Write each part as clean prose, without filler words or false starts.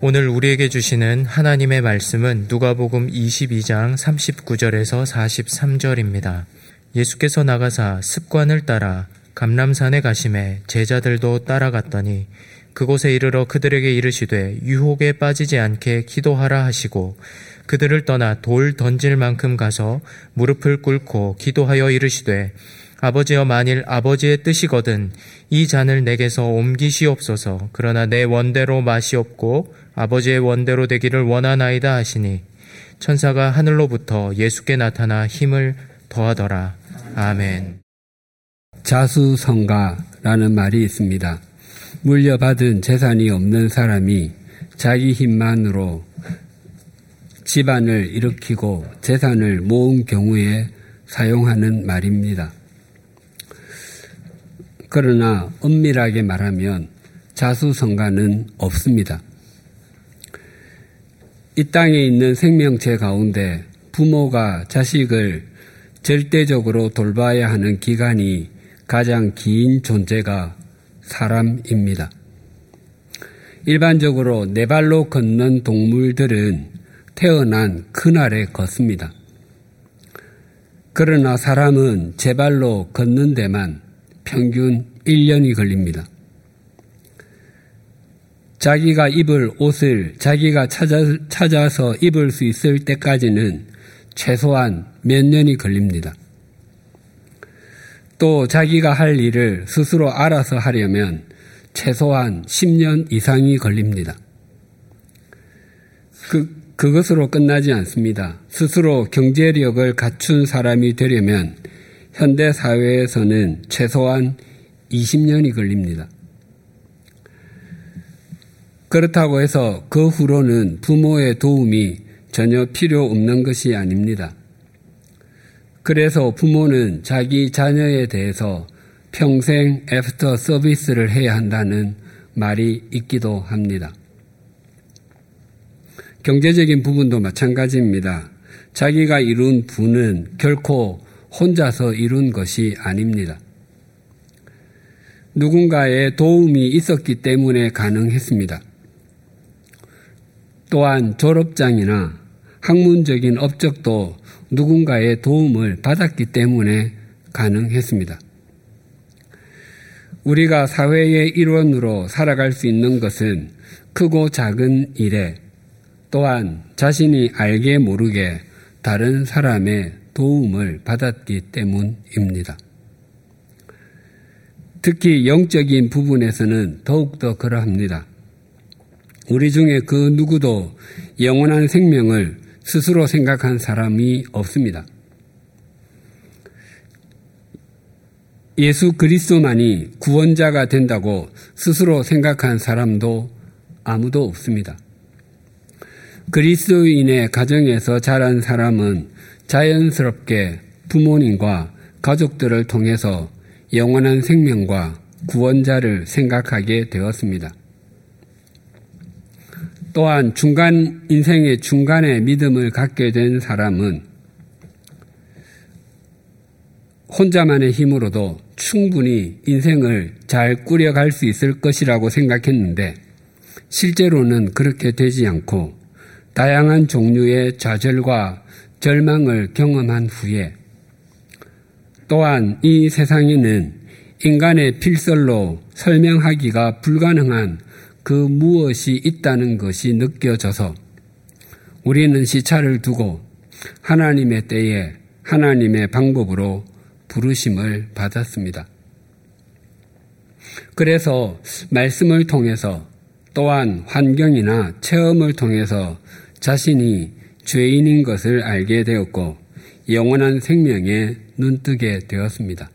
오늘 우리에게 주시는 하나님의 말씀은 누가복음 22장 39절에서 43절입니다. 예수께서 나가사 습관을 따라 감람산에 가심에 제자들도 따라갔더니 그곳에 이르러 그들에게 이르시되 유혹에 빠지지 않게 기도하라 하시고 그들을 떠나 돌 던질 만큼 가서 무릎을 꿇고 기도하여 이르시되 아버지여 만일 아버지의 뜻이거든 이 잔을 내게서 옮기시옵소서. 그러나 내 원대로 맛이 없고 아버지의 원대로 되기를 원하나이다 하시니 천사가 하늘로부터 예수께 나타나 힘을 더하더라. 아멘. 자수성가라는 말이 있습니다. 물려받은 재산이 없는 사람이 자기 힘만으로 집안을 일으키고 재산을 모은 경우에 사용하는 말입니다. 그러나 엄밀하게 말하면 자수성가는 없습니다. 이 땅에 있는 생명체 가운데 부모가 자식을 절대적으로 돌봐야 하는 기간이 가장 긴 존재가 사람입니다. 일반적으로 네 발로 걷는 동물들은 태어난 그날에 걷습니다. 그러나 사람은 제 발로 걷는 데만 평균 1년이 걸립니다. 자기가 입을 옷을 자기가 찾아서 입을 수 있을 때까지는 최소한 몇 년이 걸립니다. 또 자기가 할 일을 스스로 알아서 하려면 최소한 10년 이상이 걸립니다. 그것으로 끝나지 않습니다. 스스로 경제력을 갖춘 사람이 되려면 현대 사회에서는 최소한 20년이 걸립니다. 그렇다고 해서 그 후로는 부모의 도움이 전혀 필요 없는 것이 아닙니다. 그래서 부모는 자기 자녀에 대해서 평생 애프터 서비스를 해야 한다는 말이 있기도 합니다. 경제적인 부분도 마찬가지입니다. 자기가 이룬 부는 결코 혼자서 이룬 것이 아닙니다. 누군가의 도움이 있었기 때문에 가능했습니다. 또한 졸업장이나 학문적인 업적도 누군가의 도움을 받았기 때문에 가능했습니다. 우리가 사회의 일원으로 살아갈 수 있는 것은 크고 작은 일에 또한 자신이 알게 모르게 다른 사람의 도움을 받았기 때문입니다. 특히 영적인 부분에서는 더욱더 그러합니다. 우리 중에 그 누구도 영원한 생명을 스스로 생각한 사람이 없습니다. 예수 그리스도만이 구원자가 된다고 스스로 생각한 사람도 아무도 없습니다. 그리스도인의 가정에서 자란 사람은 자연스럽게 부모님과 가족들을 통해서 영원한 생명과 구원자를 생각하게 되었습니다. 또한 인생의 중간에 믿음을 갖게 된 사람은 혼자만의 힘으로도 충분히 인생을 잘 꾸려갈 수 있을 것이라고 생각했는데 실제로는 그렇게 되지 않고 다양한 종류의 좌절과 절망을 경험한 후에 또한 이 세상에는 인간의 필설로 설명하기가 불가능한 그 무엇이 있다는 것이 느껴져서 우리는 시차를 두고 하나님의 때에 하나님의 방법으로 부르심을 받았습니다. 그래서 말씀을 통해서 또한 환경이나 체험을 통해서 자신이 죄인인 것을 알게 되었고 영원한 생명에 눈뜨게 되었습니다.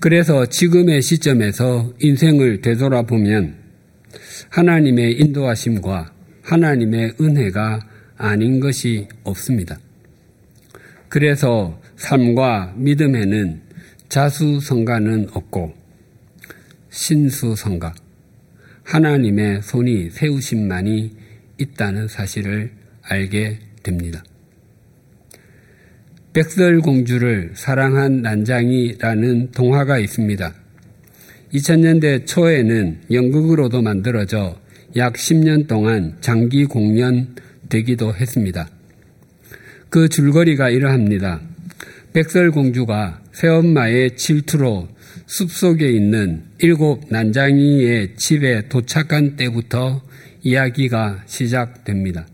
그래서 지금의 시점에서 인생을 되돌아보면 하나님의 인도하심과 하나님의 은혜가 아닌 것이 없습니다. 그래서 삶과 믿음에는 자수성가는 없고 신수성가, 하나님의 손이 세우심만이 있다는 사실을 알게 됩니다. 백설공주를 사랑한 난장이라는 동화가 있습니다. 2000년대 초에는 연극으로도 만들어져 약 10년 동안 장기 공연되기도 했습니다. 그 줄거리가 이러합니다. 백설공주가 새엄마의 질투로 숲속에 있는 7 난장이의 집에 도착한 때부터 이야기가 시작됩니다.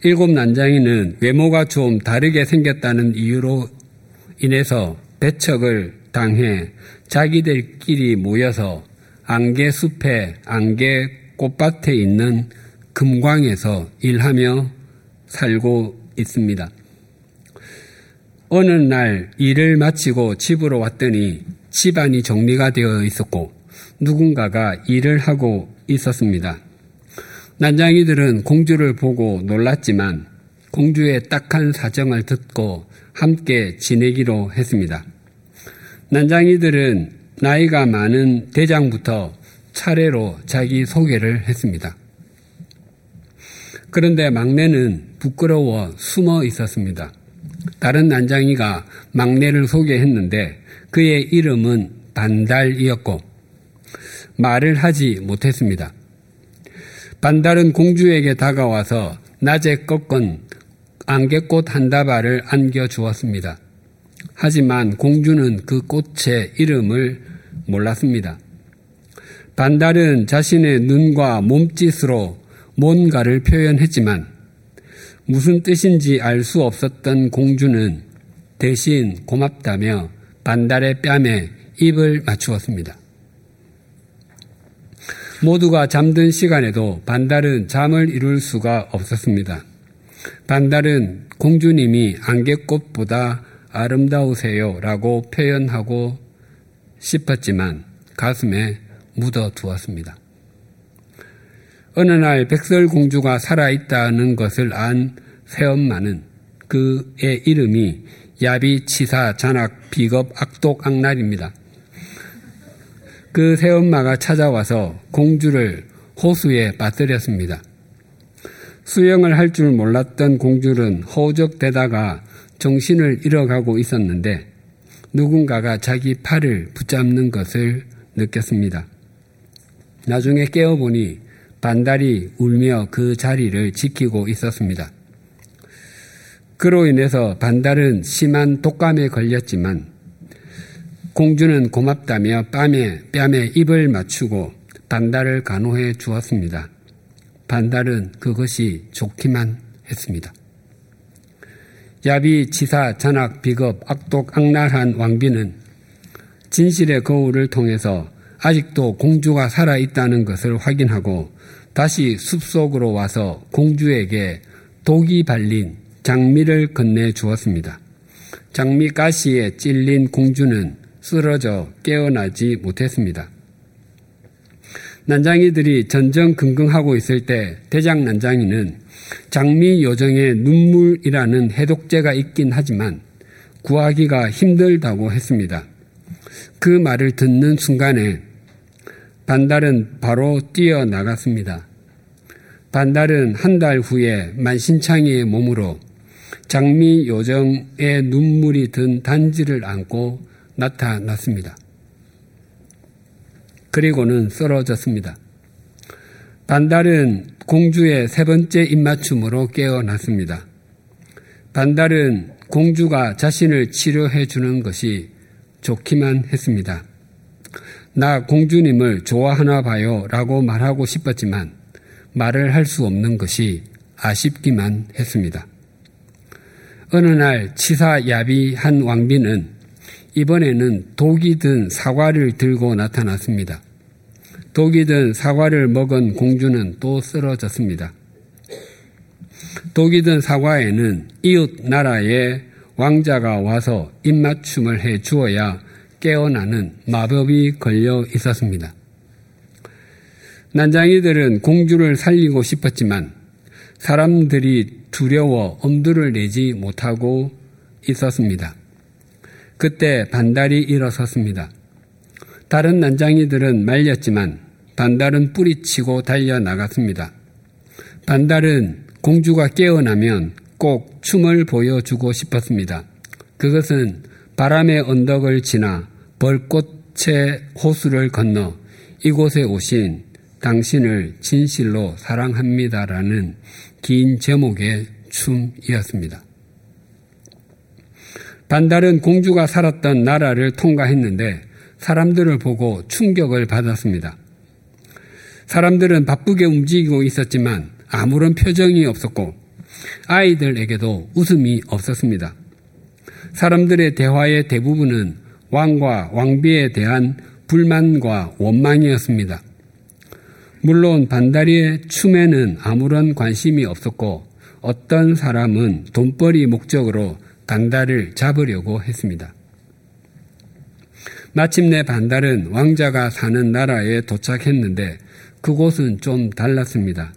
7 난장이는 외모가 좀 다르게 생겼다는 이유로 인해서 배척을 당해 자기들끼리 모여서 안개숲의 안개 꽃밭에 있는 금광에서 일하며 살고 있습니다. 어느 날 일을 마치고 집으로 왔더니 집안이 정리가 되어 있었고 누군가가 일을 하고 있었습니다. 난장이들은 공주를 보고 놀랐지만 공주의 딱한 사정을 듣고 함께 지내기로 했습니다. 난장이들은 나이가 많은 대장부터 차례로 자기 소개를 했습니다. 그런데 막내는 부끄러워 숨어 있었습니다. 다른 난장이가 막내를 소개했는데 그의 이름은 반달이었고 말을 하지 못했습니다. 반달은 공주에게 다가와서 낮에 꺾은 안개꽃 한 다발을 안겨주었습니다. 하지만 공주는 그 꽃의 이름을 몰랐습니다. 반달은 자신의 눈과 몸짓으로 뭔가를 표현했지만 무슨 뜻인지 알 수 없었던 공주는 대신 고맙다며 반달의 뺨에 입을 맞추었습니다. 모두가 잠든 시간에도 반달은 잠을 이룰 수가 없었습니다. 반달은 공주님이 안개꽃보다 아름다우세요 라고 표현하고 싶었지만 가슴에 묻어두었습니다. 어느 날 백설공주가 살아있다는 것을 안 새엄마는 그의 이름이 야비치사 잔악 비겁 악독 악랄입니다. 그 새엄마가 찾아와서 공주를 호수에 빠뜨렸습니다. 수영을 할 줄 몰랐던 공주는 허우적대다가 정신을 잃어가고 있었는데 누군가가 자기 팔을 붙잡는 것을 느꼈습니다. 나중에 깨어보니 반달이 울며 그 자리를 지키고 있었습니다. 그로 인해서 반달은 심한 독감에 걸렸지만 공주는 고맙다며 뺨에 입을 맞추고 반달을 간호해 주었습니다. 반달은 그것이 좋기만 했습니다. 야비, 치사, 잔악, 비겁, 악독, 악랄한 왕비는 진실의 거울을 통해서 아직도 공주가 살아있다는 것을 확인하고 다시 숲속으로 와서 공주에게 독이 발린 장미를 건네주었습니다. 장미 가시에 찔린 공주는 쓰러져 깨어나지 못했습니다. 난장이들이 전전긍긍하고 있을 때 대장 난장이는 장미 요정의 눈물이라는 해독제가 있긴 하지만 구하기가 힘들다고 했습니다. 그 말을 듣는 순간에 반달은 바로 뛰어나갔습니다. 반달은 한 달 후에 만신창이의 몸으로 장미 요정의 눈물이 든 단지를 안고 나타났습니다. 그리고는 쓰러졌습니다. 반달은 공주의 3번째 입맞춤으로 깨어났습니다. 반달은 공주가 자신을 치료해 주는 것이 좋기만 했습니다. 나 공주님을 좋아하나 봐요 라고 말하고 싶었지만 말을 할 수 없는 것이 아쉽기만 했습니다. 어느 날 치사야비한 왕비는 이번에는 독이 든 사과를 들고 나타났습니다. 독이 든 사과를 먹은 공주는 또 쓰러졌습니다. 독이 든 사과에는 이웃 나라의 왕자가 와서 입맞춤을 해 주어야 깨어나는 마법이 걸려 있었습니다. 난장이들은 공주를 살리고 싶었지만 사람들이 두려워 엄두를 내지 못하고 있었습니다. 그때 반달이 일어섰습니다. 다른 난장이들은 말렸지만 반달은 뿌리치고 달려나갔습니다. 반달은 공주가 깨어나면 꼭 춤을 보여주고 싶었습니다. 그것은 바람의 언덕을 지나 벌꽃의 호수를 건너 이곳에 오신 당신을 진실로 사랑합니다라는 긴 제목의 춤이었습니다. 반달은 공주가 살았던 나라를 통과했는데 사람들을 보고 충격을 받았습니다. 사람들은 바쁘게 움직이고 있었지만 아무런 표정이 없었고 아이들에게도 웃음이 없었습니다. 사람들의 대화의 대부분은 왕과 왕비에 대한 불만과 원망이었습니다. 물론 반달이의 춤에는 아무런 관심이 없었고 어떤 사람은 돈벌이 목적으로 반달을 잡으려고 했습니다. 마침내 반달은 왕자가 사는 나라에 도착했는데 그곳은 좀 달랐습니다.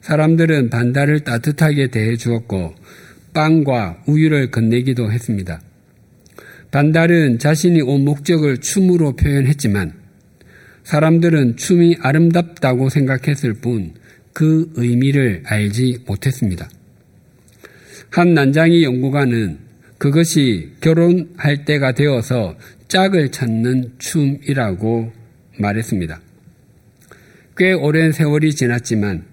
사람들은 반달을 따뜻하게 대해주었고 빵과 우유를 건네기도 했습니다. 반달은 자신이 온 목적을 춤으로 표현했지만 사람들은 춤이 아름답다고 생각했을 뿐 그 의미를 알지 못했습니다. 한 난장이 연구가는 그것이 결혼할 때가 되어서 짝을 찾는 춤이라고 말했습니다. 꽤 오랜 세월이 지났지만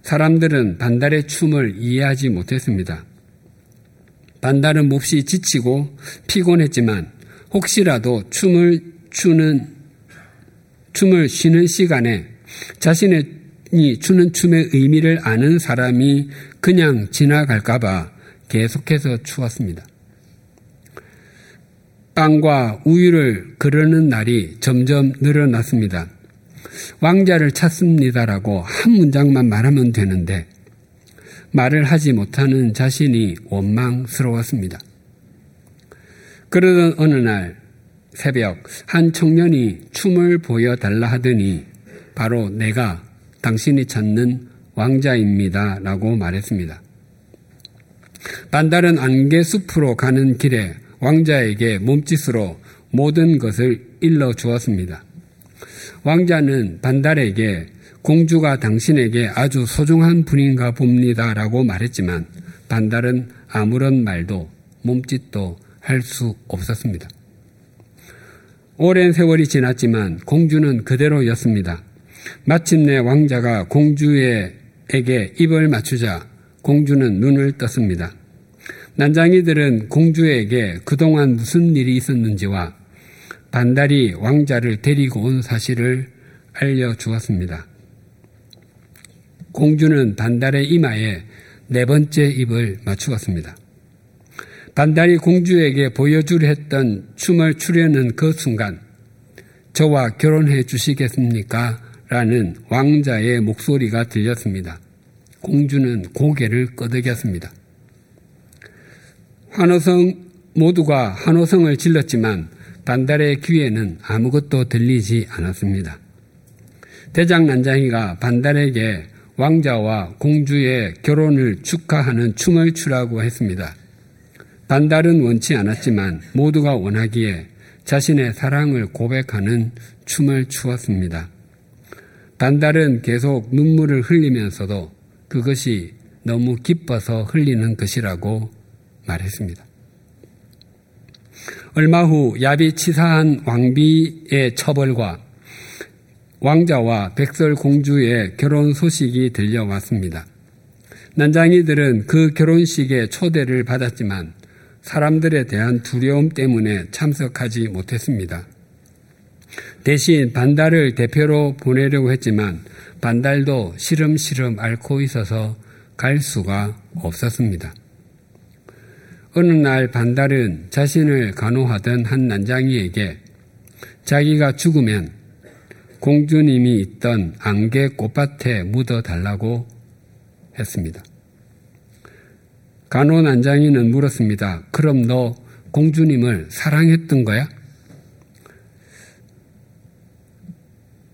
사람들은 반달의 춤을 이해하지 못했습니다. 반달은 몹시 지치고 피곤했지만 혹시라도 춤을 쉬는 시간에 자신이 추는 춤의 의미를 아는 사람이 그냥 지나갈까봐 계속해서 추었습니다. 빵과 우유를 거르는 날이 점점 늘어났습니다. 왕자를 찾습니다라고 한 문장만 말하면 되는데 말을 하지 못하는 자신이 원망스러웠습니다. 그러던 어느 날 새벽 한 청년이 춤을 보여달라 하더니 바로 내가 당신이 찾는 왕자입니다 라고 말했습니다. 반달은 안개숲으로 가는 길에 왕자에게 몸짓으로 모든 것을 일러주었습니다. 왕자는 반달에게 공주가 당신에게 아주 소중한 분인가 봅니다 라고 말했지만 반달은 아무런 말도 몸짓도 할 수 없었습니다. 오랜 세월이 지났지만 공주는 그대로였습니다. 마침내 왕자가 공주에게 입을 맞추자 공주는 눈을 떴습니다. 난장이들은 공주에게 그동안 무슨 일이 있었는지와 반달이 왕자를 데리고 온 사실을 알려주었습니다. 공주는 반달의 이마에 네 번째 입을 맞추었습니다. 반달이 공주에게 보여주려 했던 춤을 추려는 그 순간 저와 결혼해 주시겠습니까? 라는 왕자의 목소리가 들렸습니다. 공주는 고개를 끄덕였습니다. 모두가 환호성을 질렀지만 반달의 귀에는 아무것도 들리지 않았습니다. 대장 난장이가 반달에게 왕자와 공주의 결혼을 축하하는 춤을 추라고 했습니다. 반달은 원치 않았지만 모두가 원하기에 자신의 사랑을 고백하는 춤을 추었습니다. 반달은 계속 눈물을 흘리면서도 그것이 너무 기뻐서 흘리는 것이라고 말했습니다. 얼마 후 야비치사한 왕비의 처벌과 왕자와 백설공주의 결혼 소식이 들려왔습니다. 난장이들은 그 결혼식에 초대를 받았지만 사람들에 대한 두려움 때문에 참석하지 못했습니다. 대신 반달을 대표로 보내려고 했지만 반달도 시름시름 앓고 있어서 갈 수가 없었습니다. 어느 날 반달은 자신을 간호하던 한 난장이에게 자기가 죽으면 공주님이 있던 안개 꽃밭에 묻어달라고 했습니다. 간호 난장이는 물었습니다. 그럼 너 공주님을 사랑했던 거야?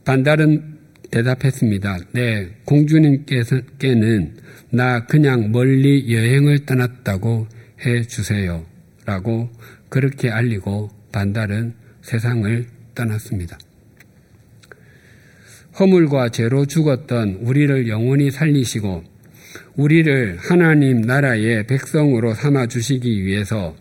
반달은 대답했습니다. 네, 공주님께는 나 그냥 멀리 여행을 떠났다고 해주세요 라고 그렇게 알리고 반달은 세상을 떠났습니다. 허물과 죄로 죽었던 우리를 영원히 살리시고 우리를 하나님 나라의 백성으로 삼아주시기 위해서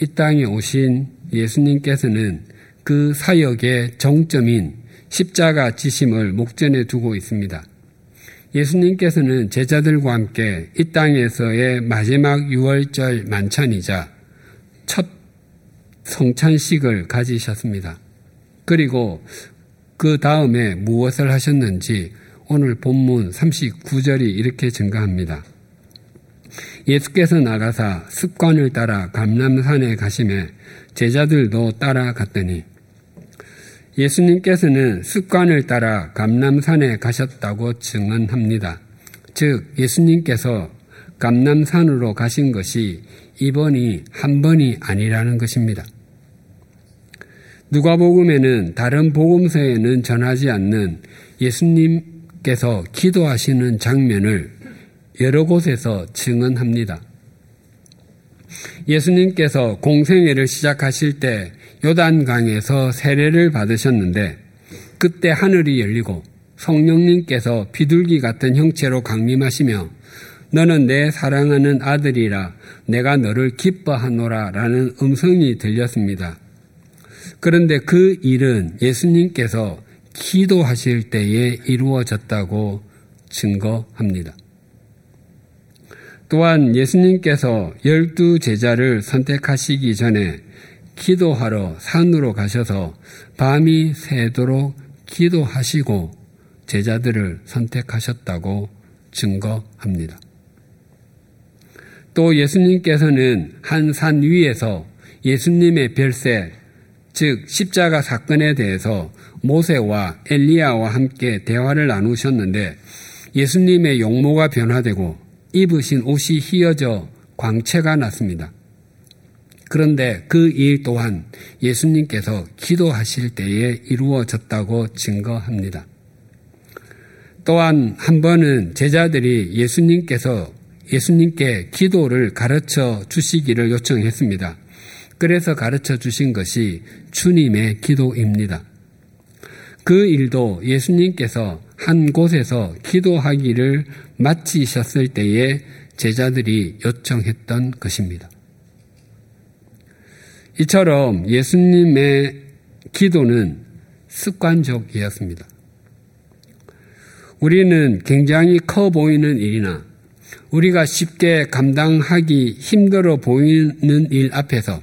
이 땅에 오신 예수님께서는 그 사역의 정점인 십자가 지심을 목전에 두고 있습니다. 예수님께서는 제자들과 함께 이 땅에서의 마지막 유월절 만찬이자 첫 성찬식을 가지셨습니다. 그리고 그 다음에 무엇을 하셨는지 오늘 본문 39절이 이렇게 증가합니다. 예수께서 나가사 습관을 따라 감람산에 가시매 제자들도 따라갔더니, 예수님께서는 습관을 따라 감람산에 가셨다고 증언합니다. 즉 예수님께서 감람산으로 가신 것이 이번이 한 번이 아니라는 것입니다. 누가복음에는 다른 복음서에는 전하지 않는 예수님께서 기도하시는 장면을 여러 곳에서 증언합니다. 예수님께서 공생애를 시작하실 때 요단강에서 세례를 받으셨는데, 그때 하늘이 열리고 성령님께서 비둘기 같은 형체로 강림하시며 너는 내 사랑하는 아들이라 내가 너를 기뻐하노라 라는 음성이 들렸습니다. 그런데 그 일은 예수님께서 기도하실 때에 이루어졌다고 증거합니다. 또한 예수님께서 12 제자를 선택하시기 전에 기도하러 산으로 가셔서 밤이 새도록 기도하시고 제자들을 선택하셨다고 증거합니다. 또 예수님께서는 한 산 위에서 예수님의 별세, 즉 십자가 사건에 대해서 모세와 엘리야와 함께 대화를 나누셨는데, 예수님의 용모가 변화되고 입으신 옷이 휘어져 광채가 났습니다. 그런데 그 일 또한 예수님께서 기도하실 때에 이루어졌다고 증거합니다. 또한 한 번은 제자들이 예수님께 기도를 가르쳐 주시기를 요청했습니다. 그래서 가르쳐 주신 것이 주님의 기도입니다. 그 일도 예수님께서 한 곳에서 기도하기를 마치셨을 때에 제자들이 요청했던 것입니다. 이처럼 예수님의 기도는 습관적이었습니다. 우리는 굉장히 커 보이는 일이나 우리가 쉽게 감당하기 힘들어 보이는 일 앞에서,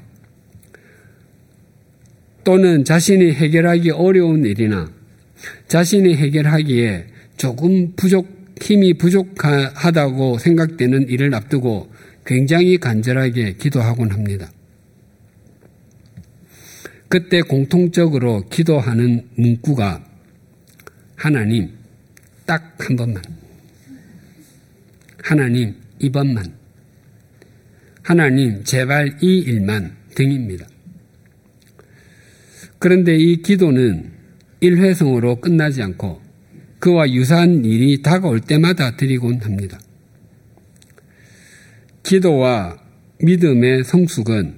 또는 자신이 해결하기 어려운 일이나 자신이 해결하기에 조금 힘이 부족하다고 생각되는 일을 앞두고 굉장히 간절하게 기도하곤 합니다. 그때 공통적으로 기도하는 문구가, 하나님 딱 한 번만, 하나님 이번만, 하나님 제발 이 일만 등입니다. 그런데 이 기도는 일회성으로 끝나지 않고 그와 유사한 일이 다가올 때마다 드리곤 합니다. 기도와 믿음의 성숙은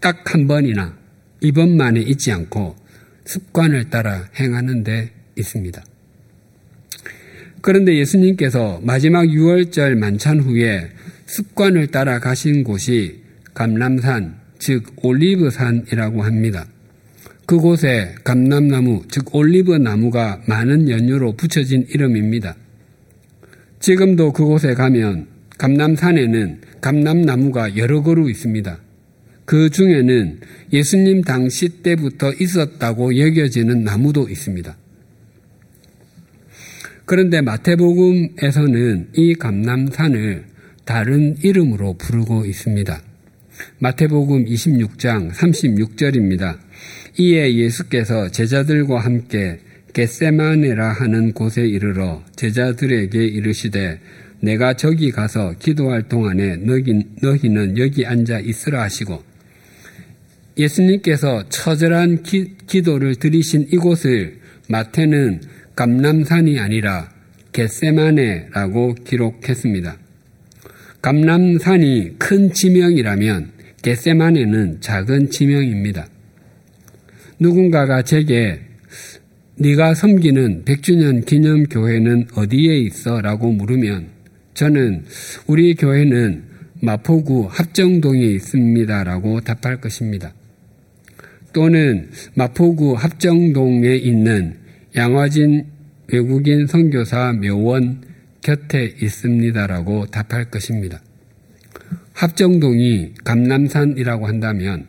딱 한 번이나 이번만에 있지 않고 습관을 따라 행하는 데 있습니다. 그런데 예수님께서 마지막 유월절 만찬 후에 습관을 따라 가신 곳이 감람산, 즉 올리브산이라고 합니다. 그곳에 감람나무, 즉 올리브나무가 많은 연유로 붙여진 이름입니다. 지금도 그곳에 가면 감람산에는 감람나무가 여러 그루 있습니다. 그 중에는 예수님 당시 때부터 있었다고 여겨지는 나무도 있습니다. 그런데 마태복음에서는 이 감람산을 다른 이름으로 부르고 있습니다. 마태복음 26장 36절입니다. 이에 예수께서 제자들과 함께 겟세마네라 하는 곳에 이르러 제자들에게 이르시되, 내가 저기 가서 기도할 동안에 너희는 여기 앉아 있으라 하시고, 예수님께서 처절한 기도를 드리신 이곳을 마태는 감람산이 아니라 겟세마네라고 기록했습니다. 감람산이 큰 지명이라면 겟세마네는 작은 지명입니다. 누군가가 제게 네가 섬기는 100주년 기념교회는 어디에 있어? 라고 물으면 저는 우리 교회는 마포구 합정동에 있습니다 라고 답할 것입니다. 또는 마포구 합정동에 있는 양화진 외국인 선교사 묘원 곁에 있습니다라고 답할 것입니다. 합정동이 감람산이라고 한다면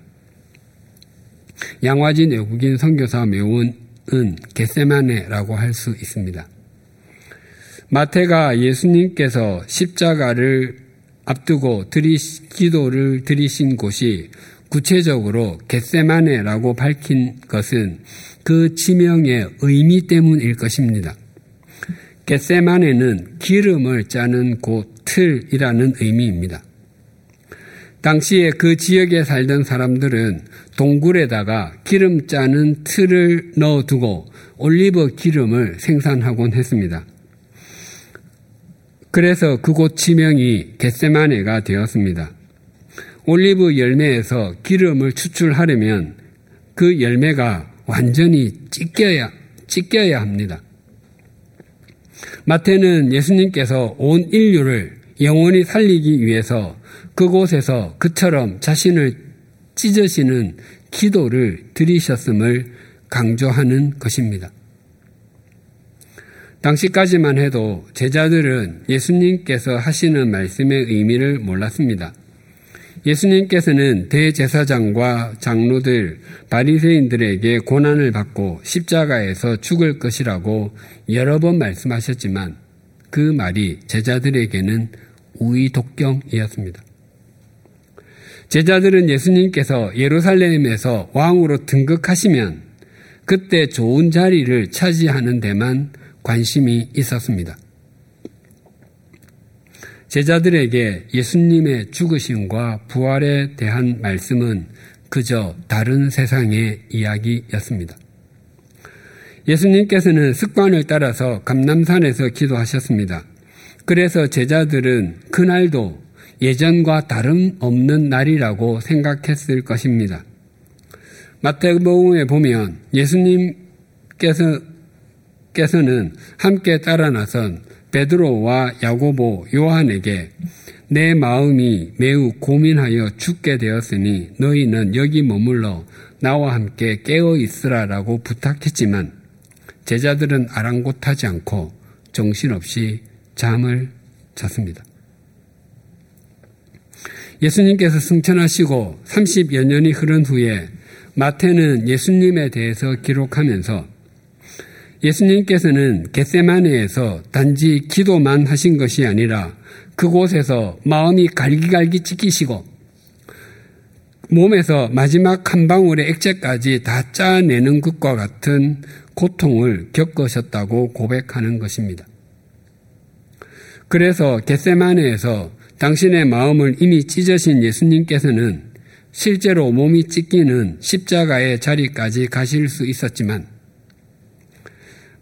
양화진 외국인 선교사 묘원은 겟세마네라고 할 수 있습니다. 마태가 예수님께서 십자가를 앞두고 기도를 드리신 곳이 구체적으로 겟세마네라고 밝힌 것은 그 지명의 의미 때문일 것입니다. 겟세마네는 기름을 짜는 곳틀이라는 의미입니다. 당시에 그 지역에 살던 사람들은 동굴에다가 기름 짜는 틀을 넣어두고 올리브 기름을 생산하곤 했습니다. 그래서 그곳 지명이 겟세마네가 되었습니다. 올리브 열매에서 기름을 추출하려면 그 열매가 완전히 찢겨야 합니다. 마태는 예수님께서 온 인류를 영원히 살리기 위해서 그곳에서 그처럼 자신을 찢으시는 기도를 드리셨음을 강조하는 것입니다. 당시까지만 해도 제자들은 예수님께서 하시는 말씀의 의미를 몰랐습니다. 예수님께서는 대제사장과 장로들, 바리새인들에게 고난을 받고 십자가에서 죽을 것이라고 여러 번 말씀하셨지만 그 말이 제자들에게는 우의독경이었습니다. 제자들은 예수님께서 예루살렘에서 왕으로 등극하시면 그때 좋은 자리를 차지하는 데만 관심이 있었습니다. 제자들에게 예수님의 죽으심과 부활에 대한 말씀은 그저 다른 세상의 이야기였습니다. 예수님께서는 습관을 따라서 감람산에서 기도하셨습니다. 그래서 제자들은 그날도 예전과 다름없는 날이라고 생각했을 것입니다. 마태복음에 보면 예수님께서는 함께 따라 나선 베드로와 야고보, 요한에게 내 마음이 매우 고민하여 죽게 되었으니 너희는 여기 머물러 나와 함께 깨어 있으라라고 부탁했지만 제자들은 아랑곳하지 않고 정신없이 잠을 잤습니다. 예수님께서 승천하시고 30여 년이 흐른 후에 마태는 예수님에 대해서 기록하면서 예수님께서는 겟세마네에서 단지 기도만 하신 것이 아니라 그곳에서 마음이 갈기갈기 찢기시고 몸에서 마지막 한 방울의 액체까지 다 짜내는 것과 같은 고통을 겪으셨다고 고백하는 것입니다. 그래서 겟세마네에서 당신의 마음을 이미 찢으신 예수님께서는 실제로 몸이 찢기는 십자가의 자리까지 가실 수 있었지만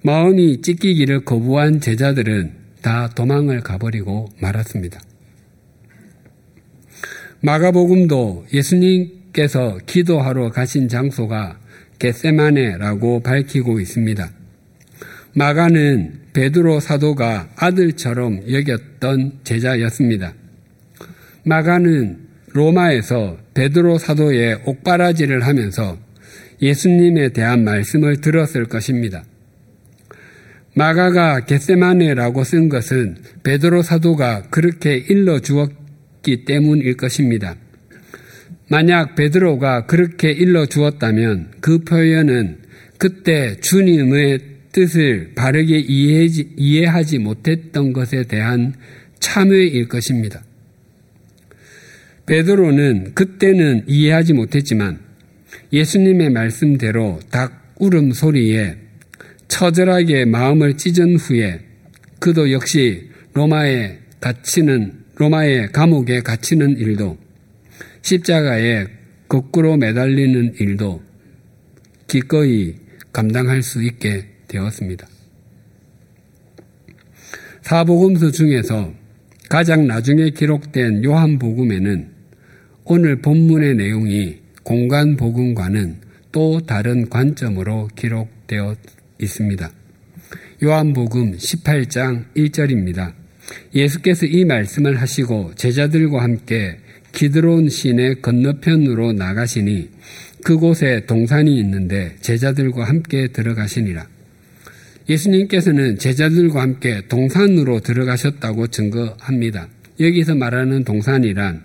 마음이 찢기기를 거부한 제자들은 다 도망을 가버리고 말았습니다. 마가복음도 예수님께서 기도하러 가신 장소가 겟세마네라고 밝히고 있습니다. 마가는 베드로 사도가 아들처럼 여겼던 제자였습니다. 마가는 로마에서 베드로 사도의 옥바라지를 하면서 예수님에 대한 말씀을 들었을 것입니다. 마가가 겟세마네라고 쓴 것은 베드로 사도가 그렇게 일러주었기 때문일 것입니다. 만약 베드로가 그렇게 일러주었다면 그 표현은 그때 주님의 뜻을 바르게 이해하지 못했던 것에 대한 참회일 것입니다. 베드로는 그때는 이해하지 못했지만 예수님의 말씀대로 닭 울음소리에 처절하게 마음을 찢은 후에 그도 역시 로마의 감옥에 갇히는 일도 십자가에 거꾸로 매달리는 일도 기꺼이 감당할 수 있게 되었습니다. 사복음서 중에서 가장 나중에 기록된 요한복음에는 오늘 본문의 내용이 공간복음과는 또 다른 관점으로 기록되었습니다. 요한복음 18장 1절입니다. 예수께서 이 말씀을 하시고 제자들과 함께 기드론 시내 건너편으로 나가시니 그곳에 동산이 있는데 제자들과 함께 들어가시니라. 예수님께서는 제자들과 함께 동산으로 들어가셨다고 증거합니다. 여기서 말하는 동산이란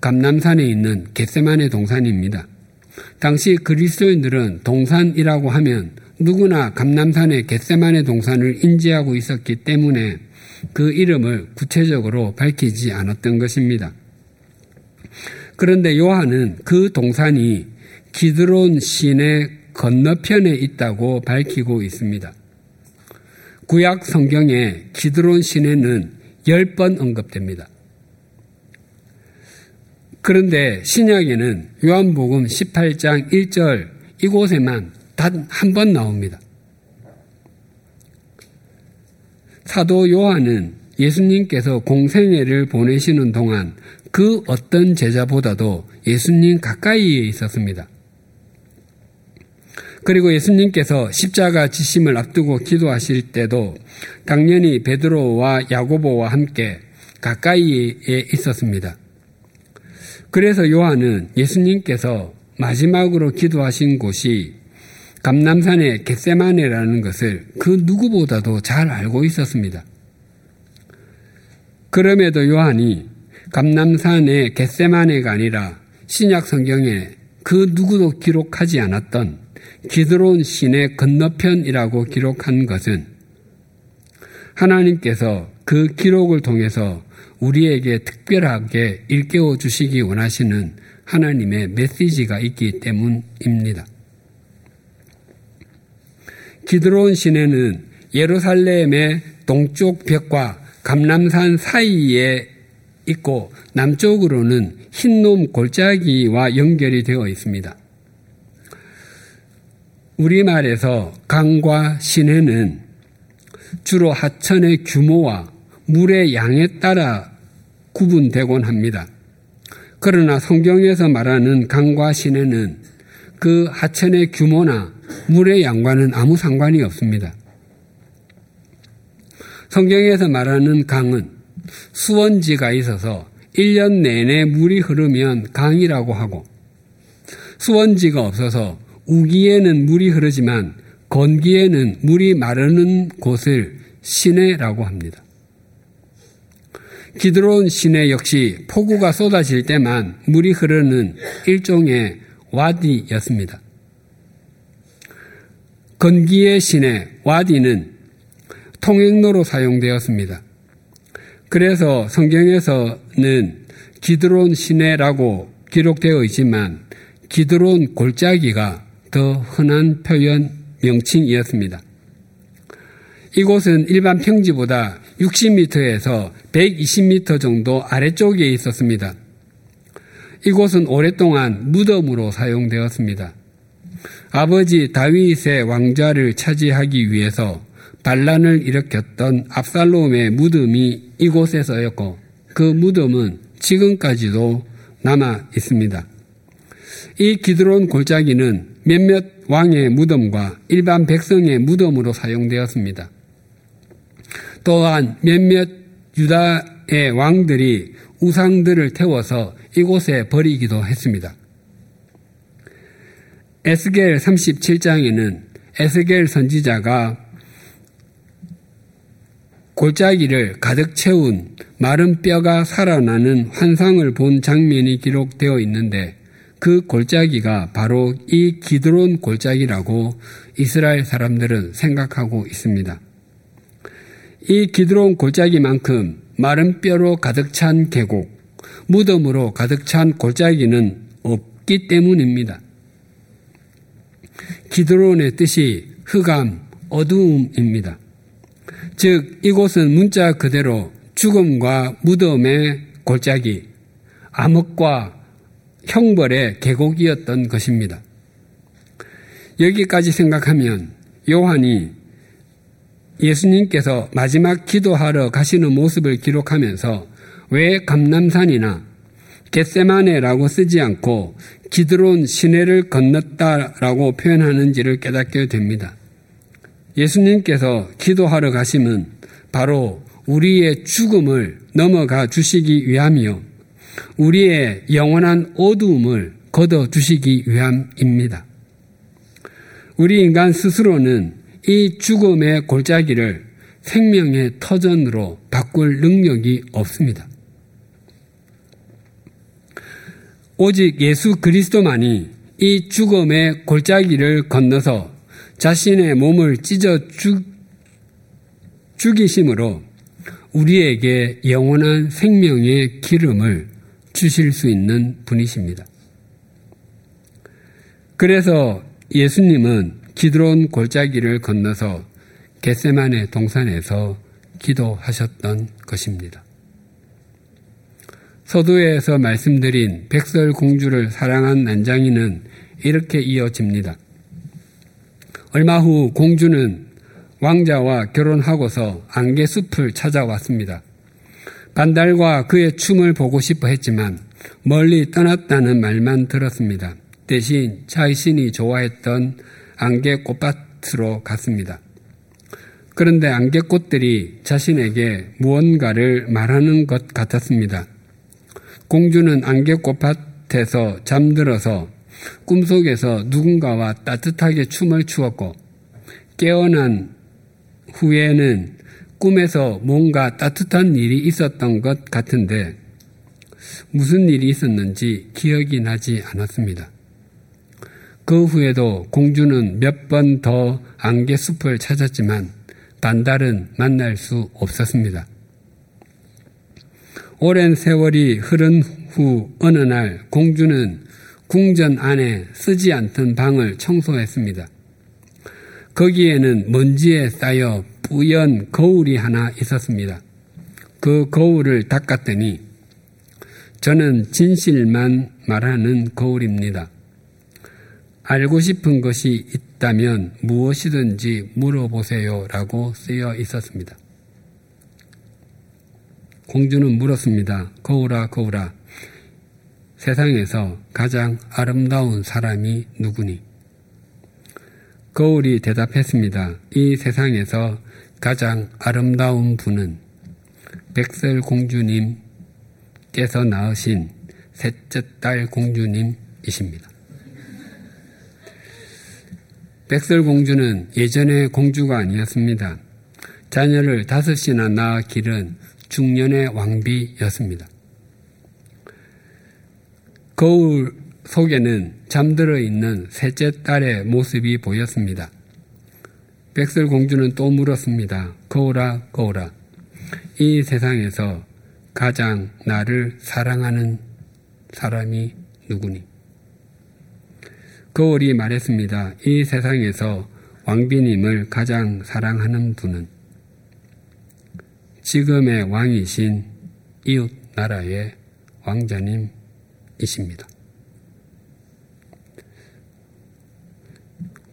감람산에 있는 겟세마네 동산입니다. 당시 그리스도인들은 동산이라고 하면 누구나 감람산의 겟세마네 동산을 인지하고 있었기 때문에 그 이름을 구체적으로 밝히지 않았던 것입니다. 그런데 요한은 그 동산이 기드론 시내 건너편에 있다고 밝히고 있습니다. 구약 성경에 기드론 시내는 10번 언급됩니다. 그런데 신약에는 요한복음 18장 1절 이곳에만 단 한 번 나옵니다. 사도 요한은 예수님께서 공생애를 보내시는 동안 그 어떤 제자보다도 예수님 가까이에 있었습니다. 그리고 예수님께서 십자가 지심을 앞두고 기도하실 때도 당연히 베드로와 야고보와 함께 가까이에 있었습니다. 그래서 요한은 예수님께서 마지막으로 기도하신 곳이 감람산의 겟세마네라는 것을 그 누구보다도 잘 알고 있었습니다. 그럼에도 요한이 감람산의 겟세마네가 아니라 신약 성경에 그 누구도 기록하지 않았던 기드론 시내 건너편이라고 기록한 것은 하나님께서 그 기록을 통해서 우리에게 특별하게 일깨워 주시기 원하시는 하나님의 메시지가 있기 때문입니다. 기드론 시내는 예루살렘의 동쪽 벽과 감람산 사이에 있고 남쪽으로는 흰놈 골짜기와 연결이 되어 있습니다. 우리말에서 강과 시내는 주로 하천의 규모와 물의 양에 따라 구분되곤 합니다. 그러나 성경에서 말하는 강과 시내는 그 하천의 규모나 물의 양과는 아무 상관이 없습니다. 성경에서 말하는 강은 수원지가 있어서 1년 내내 물이 흐르면 강이라고 하고 수원지가 없어서 우기에는 물이 흐르지만 건기에는 물이 마르는 곳을 시내라고 합니다. 기드론 시내 역시 폭우가 쏟아질 때만 물이 흐르는 일종의 와디였습니다. 건기의 시내 와디는 통행로로 사용되었습니다. 그래서 성경에서는 기드론 시내라고 기록되어 있지만 기드론 골짜기가 더 흔한 명칭이었습니다. 이곳은 일반 평지보다 60m에서 120m 정도 아래쪽에 있었습니다. 이곳은 오랫동안 무덤으로 사용되었습니다. 아버지 다윗의 왕좌를 차지하기 위해서 반란을 일으켰던 압살롬의 무덤이 이곳에서였고 그 무덤은 지금까지도 남아 있습니다. 이 기드론 골짜기는 몇몇 왕의 무덤과 일반 백성의 무덤으로 사용되었습니다. 또한 몇몇 유다의 왕들이 우상들을 태워서 이곳에 버리기도 했습니다. 에스겔 37장에는 에스겔 선지자가 골짜기를 가득 채운 마른 뼈가 살아나는 환상을 본 장면이 기록되어 있는데 그 골짜기가 바로 이 기드론 골짜기라고 이스라엘 사람들은 생각하고 있습니다. 이 기드론 골짜기만큼 마른 뼈로 가득 찬 계곡, 무덤으로 가득 찬 골짜기는 없기 때문입니다. 기드론의 뜻이 흑암, 어두움입니다. 즉 이곳은 문자 그대로 죽음과 무덤의 골짜기, 암흑과 형벌의 계곡이었던 것입니다. 여기까지 생각하면 요한이 예수님께서 마지막 기도하러 가시는 모습을 기록하면서 왜 감람산이나 겟세마네라고 쓰지 않고 기드론 시내를 건넜다라고 표현하는지를 깨닫게 됩니다. 예수님께서 기도하러 가심은 바로 우리의 죽음을 넘어가 주시기 위함이요 우리의 영원한 어두움을 거둬 주시기 위함입니다. 우리 인간 스스로는 이 죽음의 골짜기를 생명의 터전으로 바꿀 능력이 없습니다. 오직 예수 그리스도만이 이 죽음의 골짜기를 건너서 자신의 몸을 찢어 죽이심으로 우리에게 영원한 생명의 기름을 주실 수 있는 분이십니다. 그래서 예수님은 기드론 골짜기를 건너서 겟세마네 동산에서 기도하셨던 것입니다. 서두에서 말씀드린 백설공주를 사랑한 난장이는 이렇게 이어집니다. 얼마 후 공주는 왕자와 결혼하고서 안개숲을 찾아왔습니다. 반달과 그의 춤을 보고 싶어 했지만 멀리 떠났다는 말만 들었습니다. 대신 자신이 좋아했던 안개꽃밭으로 갔습니다. 그런데 안개꽃들이 자신에게 무언가를 말하는 것 같았습니다. 공주는 안개꽃밭에서 잠들어서 꿈속에서 누군가와 따뜻하게 춤을 추었고, 깨어난 후에는 꿈에서 뭔가 따뜻한 일이 있었던 것 같은데 무슨 일이 있었는지 기억이 나지 않았습니다. 그 후에도 공주는 몇 번 더 안개숲을 찾았지만 반달은 만날 수 없었습니다. 오랜 세월이 흐른 후 어느 날 공주는 궁전 안에 쓰지 않던 방을 청소했습니다. 거기에는 먼지에 쌓여 뿌연 거울이 하나 있었습니다. 그 거울을 닦았더니 저는 진실만 말하는 거울입니다. 알고 싶은 것이 있다면 무엇이든지 물어보세요라고 쓰여 있었습니다. 공주는 물었습니다. 거울아, 거울아, 세상에서 가장 아름다운 사람이 누구니? 거울이 대답했습니다. 이 세상에서 가장 아름다운 분은 백설 공주님께서 낳으신 셋째 딸 공주님이십니다. 백설 공주는 예전의 공주가 아니었습니다. 자녀를 5이나 낳아 기른 중년의 왕비였습니다. 거울 속에는 잠들어 있는 셋째 딸의 모습이 보였습니다. 백설 공주는 또 물었습니다. 거울아, 거울아, 이 세상에서 가장 나를 사랑하는 사람이 누구니? 거울이 말했습니다. 이 세상에서 왕비님을 가장 사랑하는 분은 지금의 왕이신 이웃 나라의 왕자님이십니다.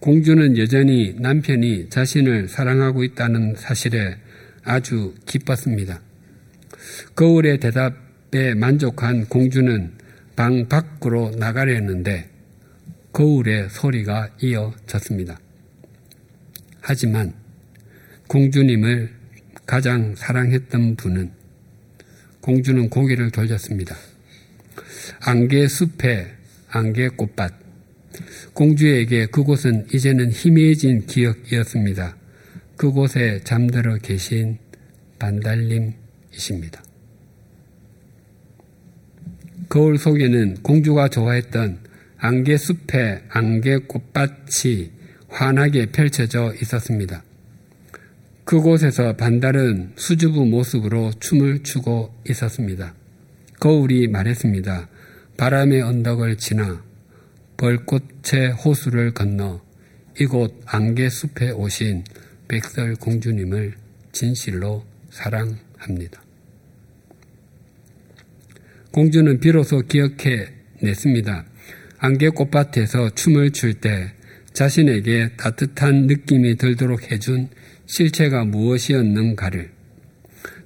공주는 여전히 남편이 자신을 사랑하고 있다는 사실에 아주 기뻤습니다. 거울의 대답에 만족한 공주는 방 밖으로 나가려는데 거울의 소리가 이어졌습니다. 하지만 공주님을 가장 사랑했던 분은, 공주는 고개를 돌렸습니다. 안개숲의 안개꽃밭, 공주에게 그곳은 이제는 희미해진 기억이었습니다. 그곳에 잠들어 계신 반달님이십니다. 거울 속에는 공주가 좋아했던 안개숲의 안개꽃밭이 환하게 펼쳐져 있었습니다. 그곳에서 반달은 수줍은 모습으로 춤을 추고 있었습니다. 거울이 말했습니다. 바람의 언덕을 지나 벌꽃의 호수를 건너 이곳 안개숲에 오신 백설 공주님을 진실로 사랑합니다. 공주는 비로소 기억해냈습니다. 안개꽃밭에서 춤을 출 때 자신에게 따뜻한 느낌이 들도록 해준 실체가 무엇이었는가를,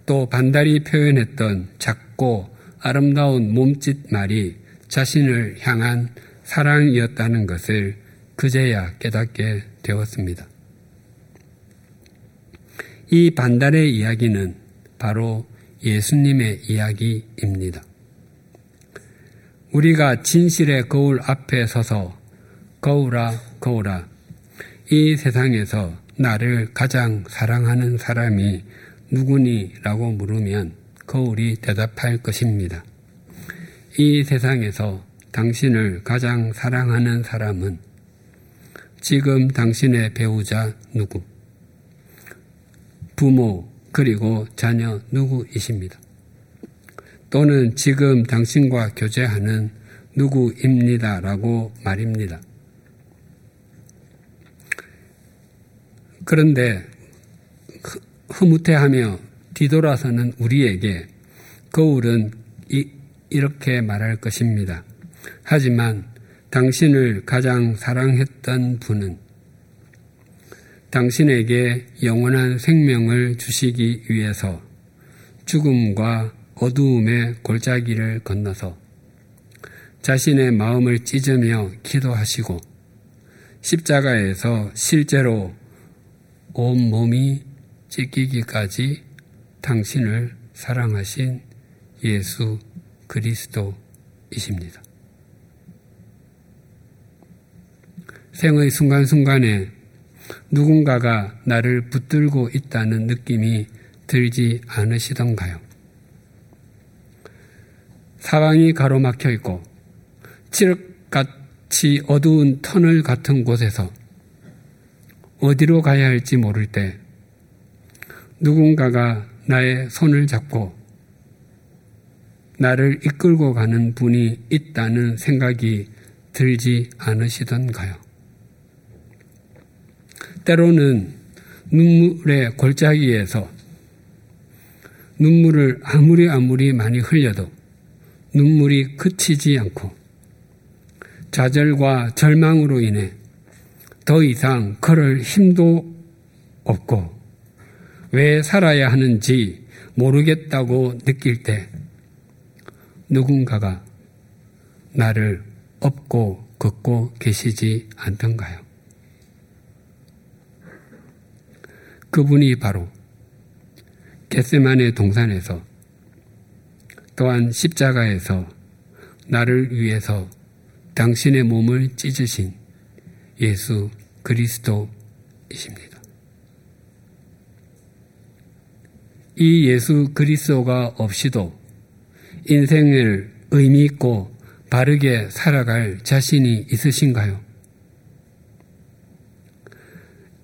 또 반달이 표현했던 작고 아름다운 몸짓 말이 자신을 향한 사랑이었다는 것을 그제야 깨닫게 되었습니다. 이 반달의 이야기는 바로 예수님의 이야기입니다. 우리가 진실의 거울 앞에 서서 거울아, 거울아, 이 세상에서 나를 가장 사랑하는 사람이 누구니라고 물으면 거울이 대답할 것입니다. 이 세상에서 당신을 가장 사랑하는 사람은 지금 당신의 배우자 누구, 부모 그리고 자녀 누구이십니다. 또는 지금 당신과 교제하는 누구입니다라고 말입니다. 그런데 흐뭇해하며 뒤돌아서는 우리에게 거울은 이렇게 말할 것입니다. 하지만 당신을 가장 사랑했던 분은 당신에게 영원한 생명을 주시기 위해서 죽음과 어두움의 골짜기를 건너서 자신의 마음을 찢으며 기도하시고 십자가에서 실제로 온몸이 찢기기까지 당신을 사랑하신 예수 그리스도이십니다. 생의 순간순간에 누군가가 나를 붙들고 있다는 느낌이 들지 않으시던가요? 사방이 가로막혀 있고 칠흑같이 어두운 터널 같은 곳에서 어디로 가야 할지 모를 때 누군가가 나의 손을 잡고 나를 이끌고 가는 분이 있다는 생각이 들지 않으시던가요? 때로는 눈물의 골짜기에서 눈물을 아무리 많이 흘려도 눈물이 그치지 않고 좌절과 절망으로 인해 더 이상 걸을 힘도 없고 왜 살아야 하는지 모르겠다고 느낄 때 누군가가 나를 업고 걷고 계시지 않던가요? 그분이 바로 겟세마네 동산에서 또한 십자가에서 나를 위해서 당신의 몸을 찢으신 예수 그리스도이십니다. 이 예수 그리스도가 없이도 인생을 의미 있고 바르게 살아갈 자신이 있으신가요?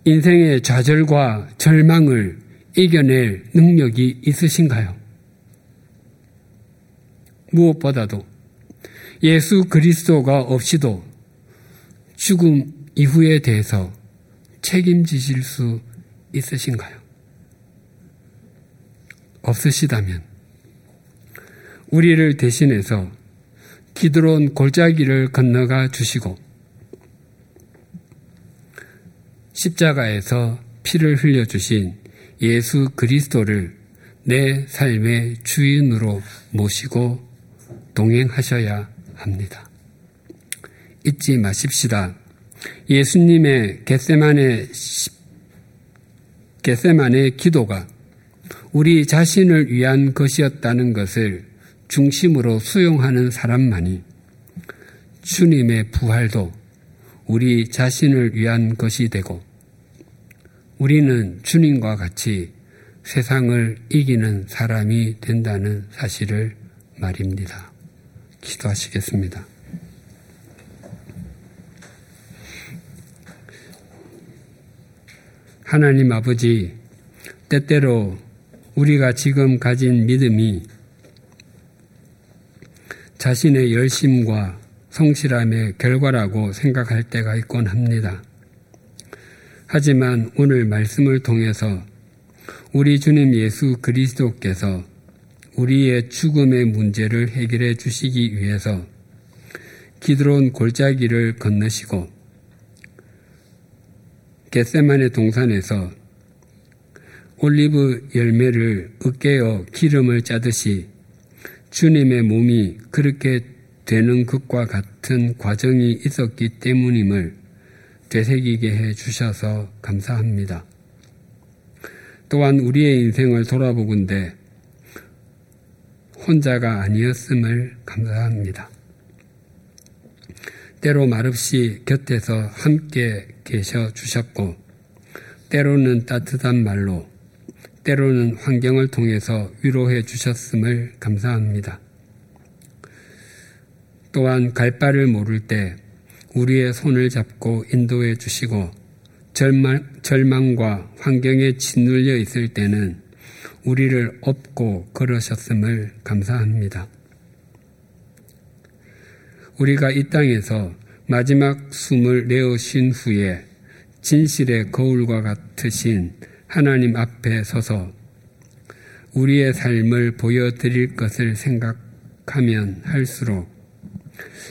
인생의 좌절과 절망을 이겨낼 능력이 있으신가요? 무엇보다도 예수 그리스도가 없이도 죽음 이후에 대해서 책임지실 수 있으신가요? 없으시다면 우리를 대신해서 기드론 골짜기를 건너가 주시고 십자가에서 피를 흘려주신 예수 그리스도를 내 삶의 주인으로 모시고 동행하셔야 합니다. 잊지 마십시다. 예수님의 겟세마네 기도가 우리 자신을 위한 것이었다는 것을 중심으로 수용하는 사람만이 주님의 부활도 우리 자신을 위한 것이 되고 우리는 주님과 같이 세상을 이기는 사람이 된다는 사실을 말입니다. 기도하시겠습니다. 하나님 아버지, 때때로 우리가 지금 가진 믿음이 자신의 열심과 성실함의 결과라고 생각할 때가 있곤 합니다. 하지만 오늘 말씀을 통해서 우리 주님 예수 그리스도께서 우리의 죽음의 문제를 해결해 주시기 위해서 기드론 골짜기를 건너시고 겟세마네 동산에서 올리브 열매를 으깨어 기름을 짜듯이 주님의 몸이 그렇게 되는 것과 같은 과정이 있었기 때문임을 되새기게 해 주셔서 감사합니다. 또한 우리의 인생을 돌아보건대 혼자가 아니었음을 감사합니다. 때로 말없이 곁에서 함께 계셔 주셨고 때로는 따뜻한 말로, 때로는 환경을 통해서 위로해 주셨음을 감사합니다. 또한 갈 바를 모를 때 우리의 손을 잡고 인도해 주시고, 절망과 환경에 짓눌려 있을 때는 우리를 업고 걸으셨음을 감사합니다. 우리가 이 땅에서 마지막 숨을 내어쉰 후에 진실의 거울과 같으신 하나님 앞에 서서 우리의 삶을 보여드릴 것을 생각하면 할수록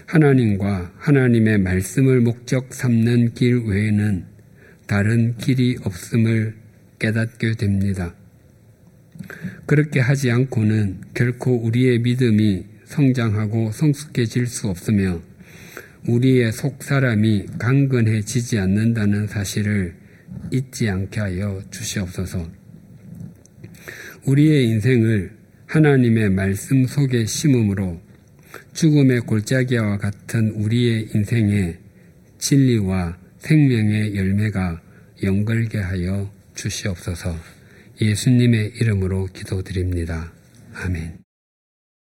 하나님과 하나님의 말씀을 목적 삼는 길 외에는 다른 길이 없음을 깨닫게 됩니다. 그렇게 하지 않고는 결코 우리의 믿음이 성장하고 성숙해질 수 없으며 우리의 속사람이 강건해지지 않는다는 사실을 잊지 않게 하여 주시옵소서. 우리의 인생을 하나님의 말씀 속에 심음으로 죽음의 골짜기와 같은 우리의 인생에 진리와 생명의 열매가 연결게 하여 주시옵소서. 예수님의 이름으로 기도드립니다. 아멘.